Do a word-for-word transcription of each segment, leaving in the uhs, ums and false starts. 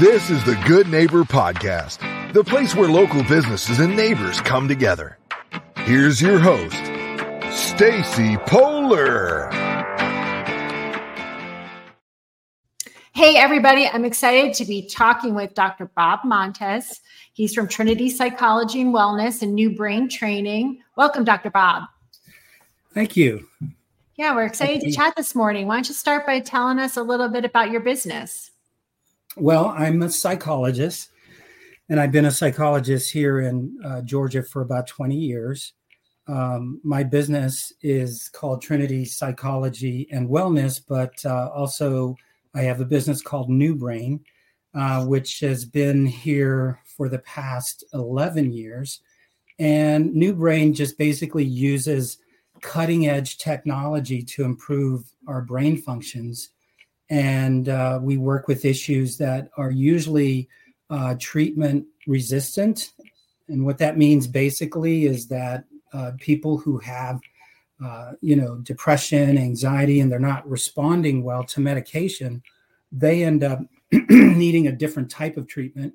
This is the Good Neighbor Podcast, the place where local businesses and neighbors come together. Here's your host, Stacey Poehler. Hey, everybody. I'm excited to be talking with Doctor Bob Montes. He's from Trinity Psychology and Wellness and New Brain Training. Welcome, Doctor Bob. Thank you. Yeah, we're excited to chat this morning. Why don't you start by telling us a little bit about your business? Well, I'm a psychologist, and I've been a psychologist here in uh, Georgia for about twenty years. Um, my business is called Trinity Psychology and Wellness, but uh, also I have a business called New Brain, uh, which has been here for the past eleven years. And New Brain just basically uses cutting-edge technology to improve our brain functions. And uh, we work with issues that are usually uh, treatment resistant. And what that means basically is that uh, people who have, uh, you know, depression, anxiety, and they're not responding well to medication, they end up needing a different type of treatment.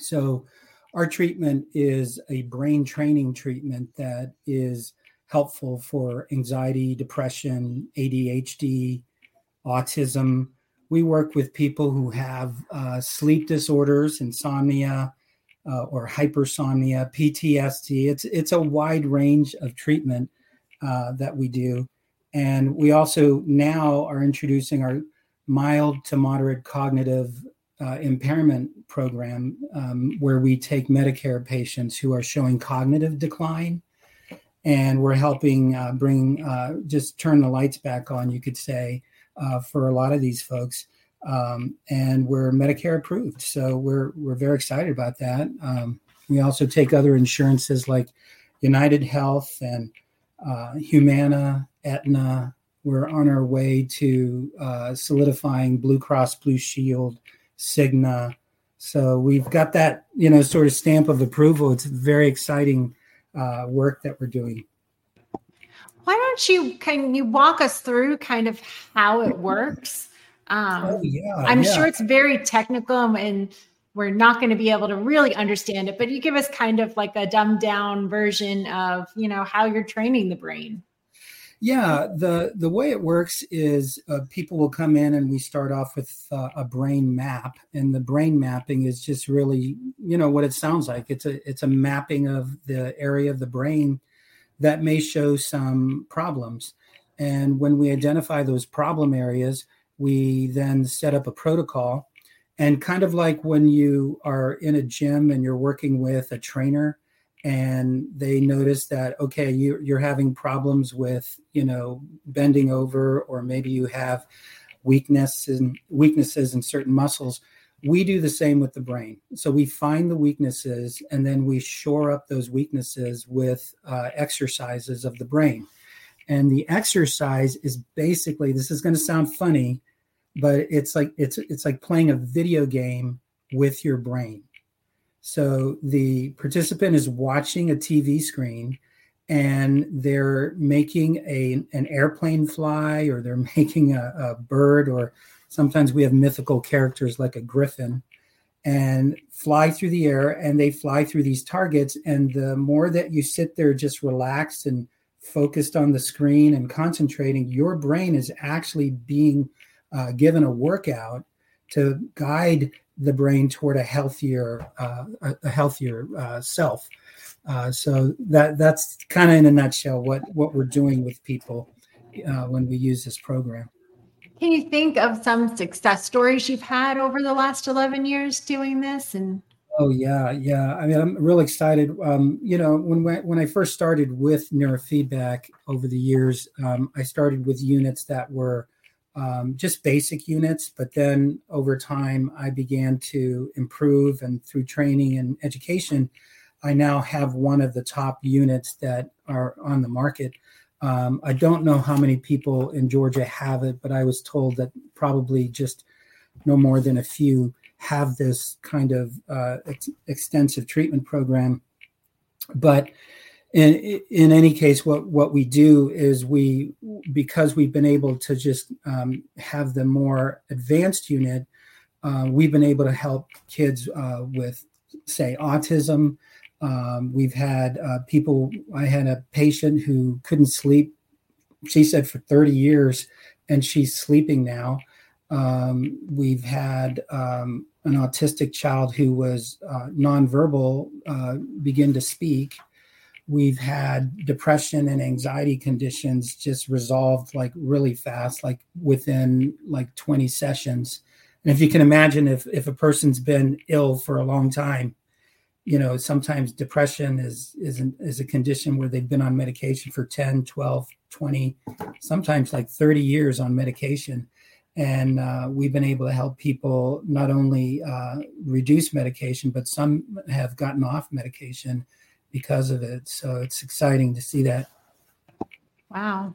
So our treatment is a brain training treatment that is helpful for anxiety, depression, A D H D, autism. We work with people who have uh, sleep disorders, insomnia, uh, or hypersomnia, P T S D. It's it's a wide range of treatment uh, that we do. And we also now are introducing our mild to moderate cognitive uh, impairment program, um, where we take Medicare patients who are showing cognitive decline. And we're helping uh, bring, uh, just turn the lights back on, you could say, Uh, for a lot of these folks, um, and we're Medicare approved. So we're we're very excited about that. Um, we also take other insurances like UnitedHealth and uh, Humana, Aetna. We're on our way to uh, solidifying Blue Cross Blue Shield, Cigna. So we've got that, you know, sort of stamp of approval. It's very exciting uh, work that we're doing. Why don't you, can you walk us through kind of how it works? Um, oh, yeah, I'm yeah. sure it's very technical and we're not going to be able to really understand it, but you give us kind of like a dumbed down version of, you know, how you're training the brain. Yeah, the, the way it works is uh, people will come in and we start off with uh, a brain map, and the brain mapping is just really, you know, what it sounds like. It's a, it's a mapping of the area of the brain that may show some problems. And when we identify those problem areas, we then set up a protocol. And kind of like when you are in a gym and you're working with a trainer and they notice that, okay, you, you're having problems with, you know, bending over, or maybe you have weakness in, weaknesses in certain muscles, we do the same with the brain. So we find the weaknesses, and then we shore up those weaknesses with uh, exercises of the brain. And the exercise is basically, this is going to sound funny, but it's like it's it's like playing a video game with your brain. So the participant is watching a T V screen, and they're making a an airplane fly, or they're making a, a bird, or sometimes we have mythical characters like a griffin, and fly through the air, and they fly through these targets. And the more that you sit there just relaxed and focused on the screen and concentrating, your brain is actually being uh, given a workout to guide the brain toward a healthier, uh, a healthier uh, self. Uh, so that that's kind of in a nutshell what, what we're doing with people uh, when we use this program. Can you think of some success stories you've had over the last eleven years doing this? And oh yeah, yeah. I mean, I'm really excited. Um, you know, when we, when I first started with neurofeedback over the years, um, I started with units that were um, just basic units, but then over time I began to improve, and through training and education, I now have one of the top units that are on the market. Um, I don't know how many people in Georgia have it, but I was told that probably just no more than a few have this kind of uh, ex- extensive treatment program. But in in any case, what, what we do is we, because we've been able to just um, have the more advanced unit, Uh, we've been able to help kids uh, with, say, autism. Um, we've had uh, people, I had a patient who couldn't sleep, she said, for thirty years, and she's sleeping now. Um, we've had um, an autistic child who was uh, nonverbal uh, begin to speak. We've had depression and anxiety conditions just resolved like really fast, like within like twenty sessions. And if you can imagine, if if a person's been ill for a long time, you know, sometimes depression is is, an, is a condition where they've been on medication for ten, twelve, twenty, sometimes like thirty years on medication. And uh, we've been able to help people not only uh, reduce medication, but some have gotten off medication because of it. So it's exciting to see that. Wow.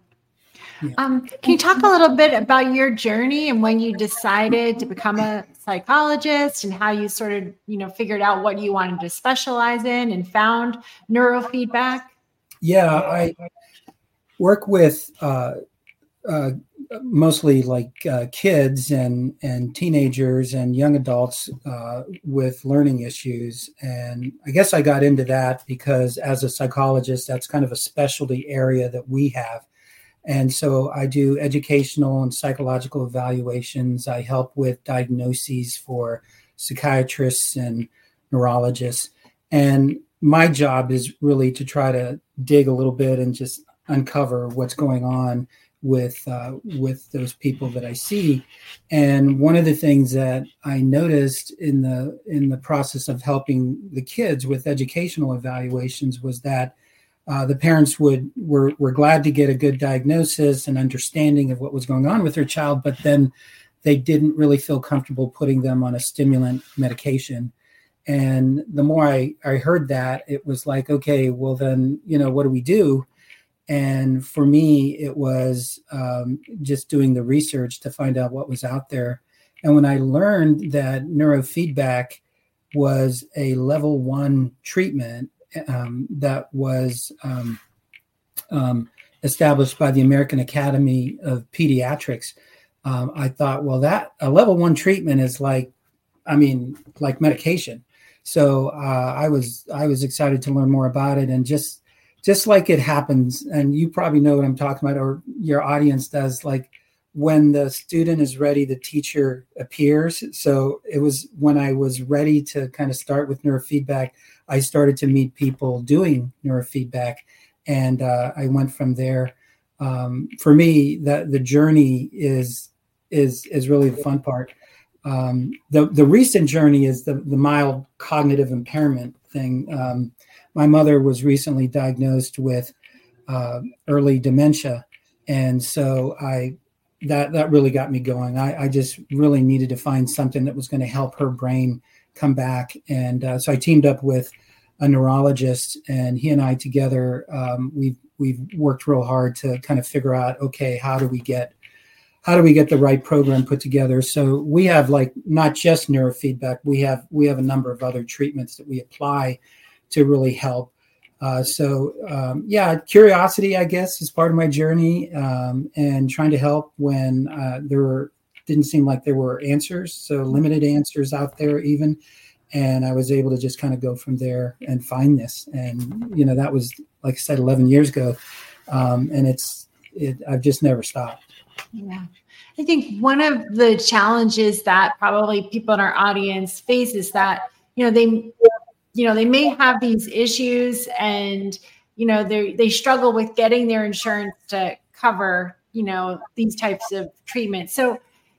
Yeah. Um, can you talk a little bit about your journey and when you decided to become a psychologist and how you sort of, you know, figured out what you wanted to specialize in and found neurofeedback? Yeah, I work with uh, uh, mostly like uh, kids and, and teenagers and young adults uh, with learning issues. And I guess I got into that because as a psychologist, that's kind of a specialty area that we have. And so I do educational and psychological evaluations. I help with diagnoses for psychiatrists and neurologists. And my job is really to try to dig a little bit and just uncover what's going on with uh, with those people that I see. And one of the things that I noticed in the in the process of helping the kids with educational evaluations was that Uh, the parents would were were glad to get a good diagnosis and understanding of what was going on with their child, but then they didn't really feel comfortable putting them on a stimulant medication. And the more I, I heard that, it was like, okay, well then, you know, what do we do? And for me, it was um, just doing the research to find out what was out there. And when I learned that neurofeedback was a level one treatment, Um, that was um, um, established by the American Academy of Pediatrics. Um, I thought, well, that a level one treatment is like, I mean, like medication. So uh, I was I was excited to learn more about it, and just just like it happens, and you probably know what I'm talking about, or your audience does. Like when the student is ready, the teacher appears. So it was when I was ready to kind of start with neurofeedback, I started to meet people doing neurofeedback, and uh, I went from there. Um, for me, the, the journey is is is really the fun part. Um, the the recent journey is the, the mild cognitive impairment thing. Um, my mother was recently diagnosed with uh, early dementia, and so I that that really got me going. I, I just really needed to find something that was going to help her brain come back. And uh, so I teamed up with a neurologist, and he and I together, um, we've, we've worked real hard to kind of figure out, okay, how do we get, how do we get the right program put together? So we have like, not just neurofeedback, we have, we have a number of other treatments that we apply to really help. Uh, so um, yeah, curiosity, I guess, is part of my journey, um, and trying to help when uh, there were didn't seem like there were answers, so limited answers out there even. And I was able to just kind of go from there and find this. And, you know, that was, like I said, eleven years ago. Um, and it's, it, I've just never stopped. Yeah. I think one of the challenges that probably people in our audience face is that, you know, they, you know, they may have these issues and, you know, they they struggle with getting their insurance to cover, you know, these types of treatments. So,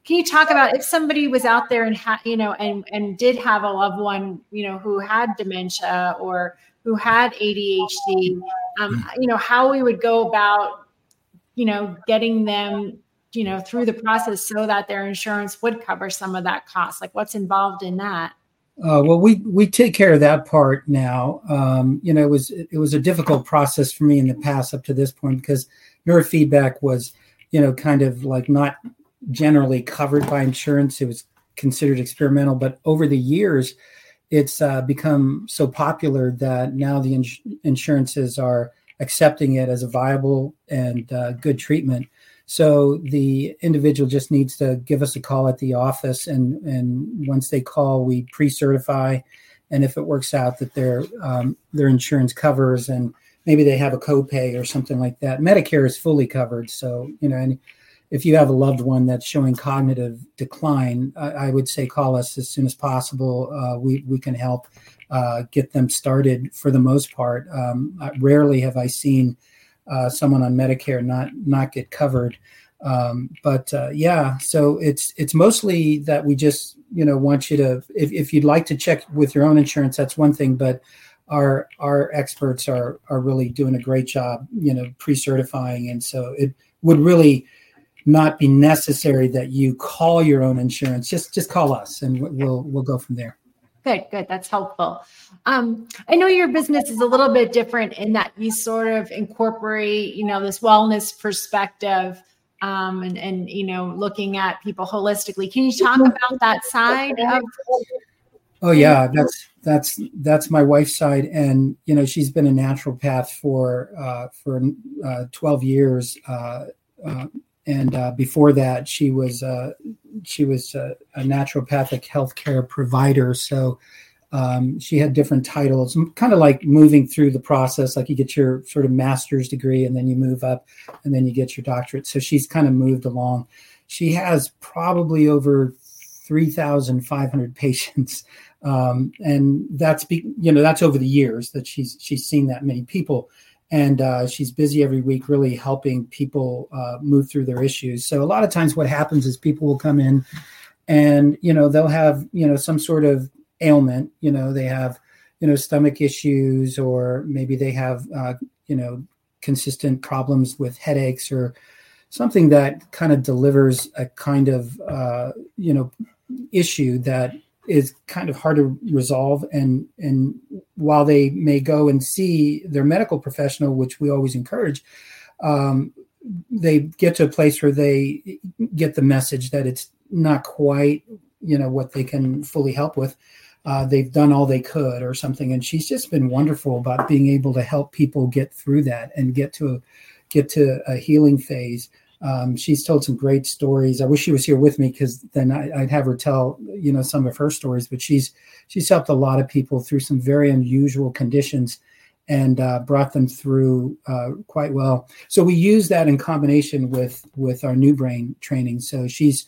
can you talk about if somebody was out there and ha- you know and, and did have a loved one, you know, who had dementia or who had A D H D, um, you know, how we would go about, you know, getting them, you know, through the process so that their insurance would cover some of that cost? Like, what's involved in that? Uh, well, we we take care of that part now. Um, you know, it was it was a difficult process for me in the past up to this point because neurofeedback was, you know, kind of like not generally covered by insurance. It was considered experimental, but over the years, it's uh, become so popular that now the ins- insurances are accepting it as a viable and uh, good treatment. So the individual just needs to give us a call at the office, and, and once they call, we pre-certify. And if it works out that their um, their insurance covers, and maybe they have a copay or something like that, Medicare is fully covered. So, you know, and if you have a loved one that's showing cognitive decline, I, I would say call us as soon as possible. Uh, we we can help uh, get them started. For the most part, um, rarely have I seen uh, someone on Medicare not not get covered. Um, but uh, yeah, so it's it's mostly that we just, you know, want you to, if, if you'd like to check with your own insurance, that's one thing. But our our experts are are really doing a great job, you know, pre-certifying. And so it would really not be necessary that you call your own insurance. Just just call us, and we'll we'll go from there. Good, good. That's helpful. Um, I know your business is a little bit different in that you sort of incorporate, you know, this wellness perspective. Um, and, and, you know, looking at people holistically. Can you talk about that side of? Oh yeah, that's, that's, that's my wife's side. And, you know, she's been a naturopath for, uh, for, uh, twelve years. Uh, uh, and, uh, before that she was, uh, she was a, a naturopathic healthcare provider. So, um, she had different titles, kind of like moving through the process. Like you get your sort of master's degree, and then you move up, and then you get your doctorate. So she's kind of moved along. She has probably over three thousand five hundred patients. Um, and that's, be, you know, that's over the years that she's, she's seen that many people, and uh, she's busy every week, really helping people uh, move through their issues. So a lot of times what happens is people will come in and, you know, they'll have, you know, some sort of ailment, you know, they have, you know, stomach issues, or maybe they have, uh, you know, consistent problems with headaches, or something that kind of delivers a kind of, uh, you know, issue that is kind of hard to resolve. And, and while they may go and see their medical professional, which we always encourage, um, they get to a place where they get the message that it's not quite, you know, what they can fully help with. Uh, they've done all they could or something. And she's just been wonderful about being able to help people get through that and get to a, get to a healing phase. Um, she's told some great stories. I wish she was here with me, because then I, I'd have her tell, you know, some of her stories. But she's she's helped a lot of people through some very unusual conditions, and uh, brought them through uh, quite well. So we use that in combination with with our New Brain training. So she's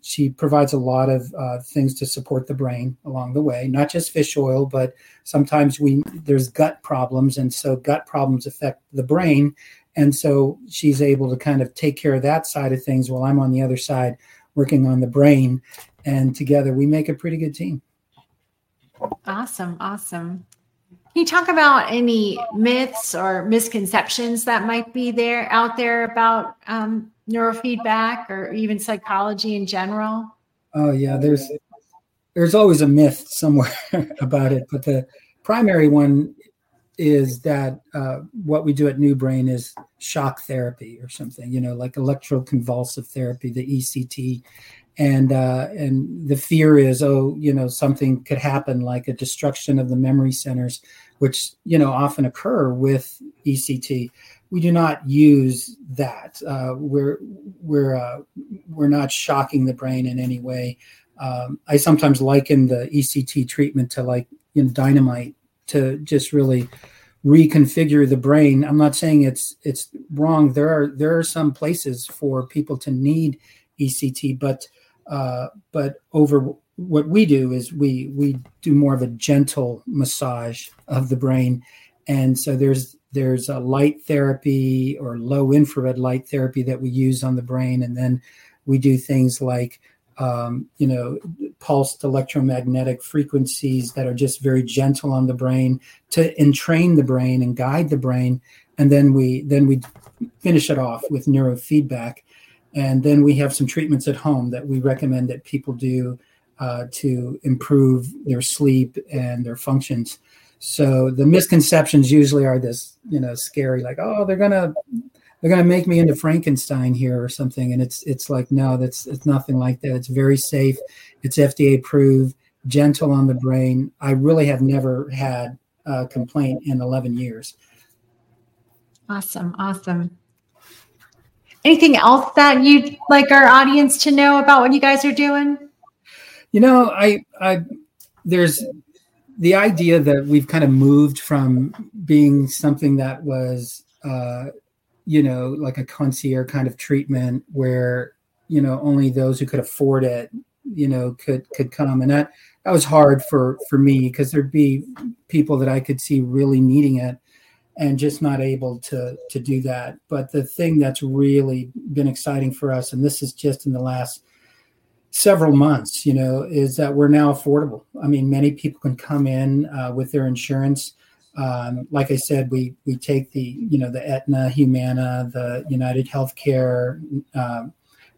she provides a lot of uh, things to support the brain along the way, not just fish oil, but sometimes we there's gut problems. And so gut problems affect the brain. And so she's able to kind of take care of that side of things while I'm on the other side working on the brain. And together we make a pretty good team. Awesome. Awesome. Can you talk about any myths or misconceptions that might be there out there about um, neurofeedback or even psychology in general? Oh yeah, there's there's always a myth somewhere about it, but the primary one is that uh, what we do at New Brain is shock therapy or something, you know, like electroconvulsive therapy, the E C T. And uh, and the fear is, oh, you know, something could happen, like a destruction of the memory centers, which, you know, often occur with E C T. We do not use that. Uh, we're we're uh, we're not shocking the brain in any way. Um, I sometimes liken the E C T treatment to, like, you know, dynamite, to just really reconfigure the brain. I'm not saying it's it's wrong. There are there are some places for people to need E C T, but. Uh, but over what we do is we we do more of a gentle massage of the brain. And so there's there's a light therapy or low infrared light therapy that we use on the brain. And then we do things like, um, you know, pulsed electromagnetic frequencies that are just very gentle on the brain to entrain the brain and guide the brain. And then we then we finish it off with neurofeedback. And then we have some treatments at home that we recommend that people do uh, to improve their sleep and their functions. So the misconceptions usually are this, you know, scary, like, oh, they're gonna they're gonna make me into Frankenstein here or something. And it's it's like, no, that's it's nothing like that. It's very safe. It's F D A approved, gentle on the brain. I really have never had a complaint in eleven years. Awesome, awesome. Anything else that you'd like our audience to know about what you guys are doing? You know, I, I there's the idea that we've kind of moved from being something that was, uh, you know, like a concierge kind of treatment where, you know, only those who could afford it, you know, could, could come. And that, that was hard for, for me because there'd be people that I could see really needing it and just not able to, to do that. But the thing that's really been exciting for us, and this is just in the last several months, you know, is that we're now affordable. I mean, many people can come in uh, with their insurance. Um, like I said, we we take the, you know, the Aetna, Humana, the UnitedHealthcare, uh,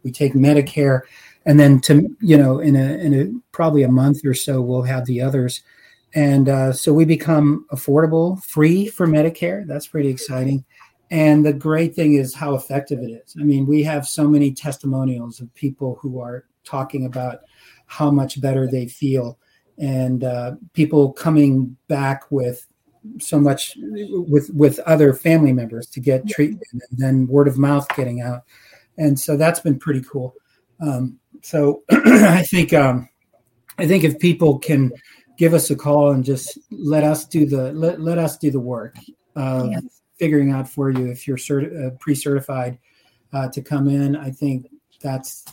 we take Medicare, and then to, you know, in a, in a probably a month or so, we'll have the others. And uh, so we become affordable, free for Medicare. That's pretty exciting. And the great thing is how effective it is. I mean, we have so many testimonials of people who are talking about how much better they feel, and uh, people coming back with so much with, with other family members to get treatment, and then word of mouth getting out. And so that's been pretty cool. Um, so I think um, I think if people can give us a call and just let us do the let, let us do the work of yes. figuring out for you if you're certi- uh, pre-certified uh, to come in. I think that's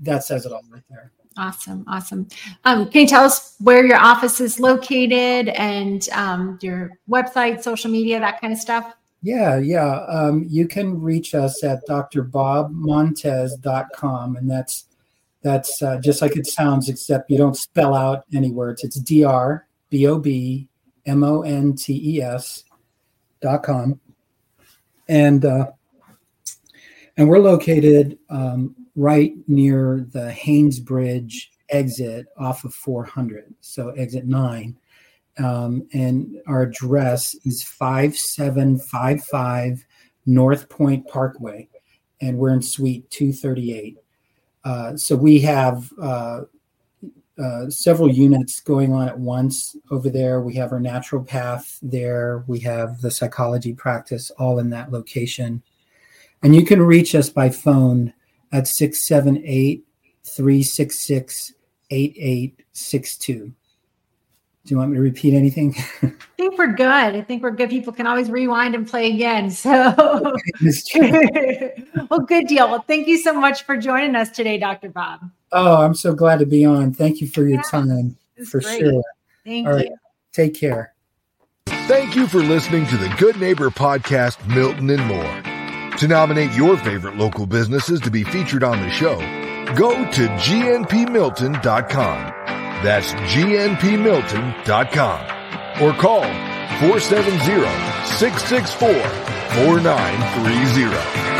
that says it all right there. Awesome, awesome. Um, can you tell us where your office is located and um, your website, social media, that kind of stuff? Yeah, yeah. Um, you can reach us at d r bob montes dot com, and that's That's uh, just like it sounds, except you don't spell out any words. It's D R B O B M O N T E S dot com. And, uh, and we're located um, right near the Hainesbridge exit off of four hundred, so exit nine. Um, and our address is five seven five five North Point Parkway, and we're in suite two thirty-eight. Uh, so we have uh, uh, several units going on at once over there. We have our naturopath there. We have the psychology practice all in that location. And you can reach us by phone at six seven eight, three six six, eight eight six two. Do you want me to repeat anything? I think we're good. I think we're good. People can always rewind and play again. So, well, good deal. Well, thank you so much for joining us today, Doctor Bob. Oh, I'm so glad to be on. Thank you for your yeah, time. For great. Sure. Thank All you. Right. Take care. Thank you for listening to the Good Neighbor Podcast, Milton and More. To nominate your favorite local businesses to be featured on the show, go to g n p milton dot com. That's g n p milton dot com or call four seven zero, six six four, four nine three zero.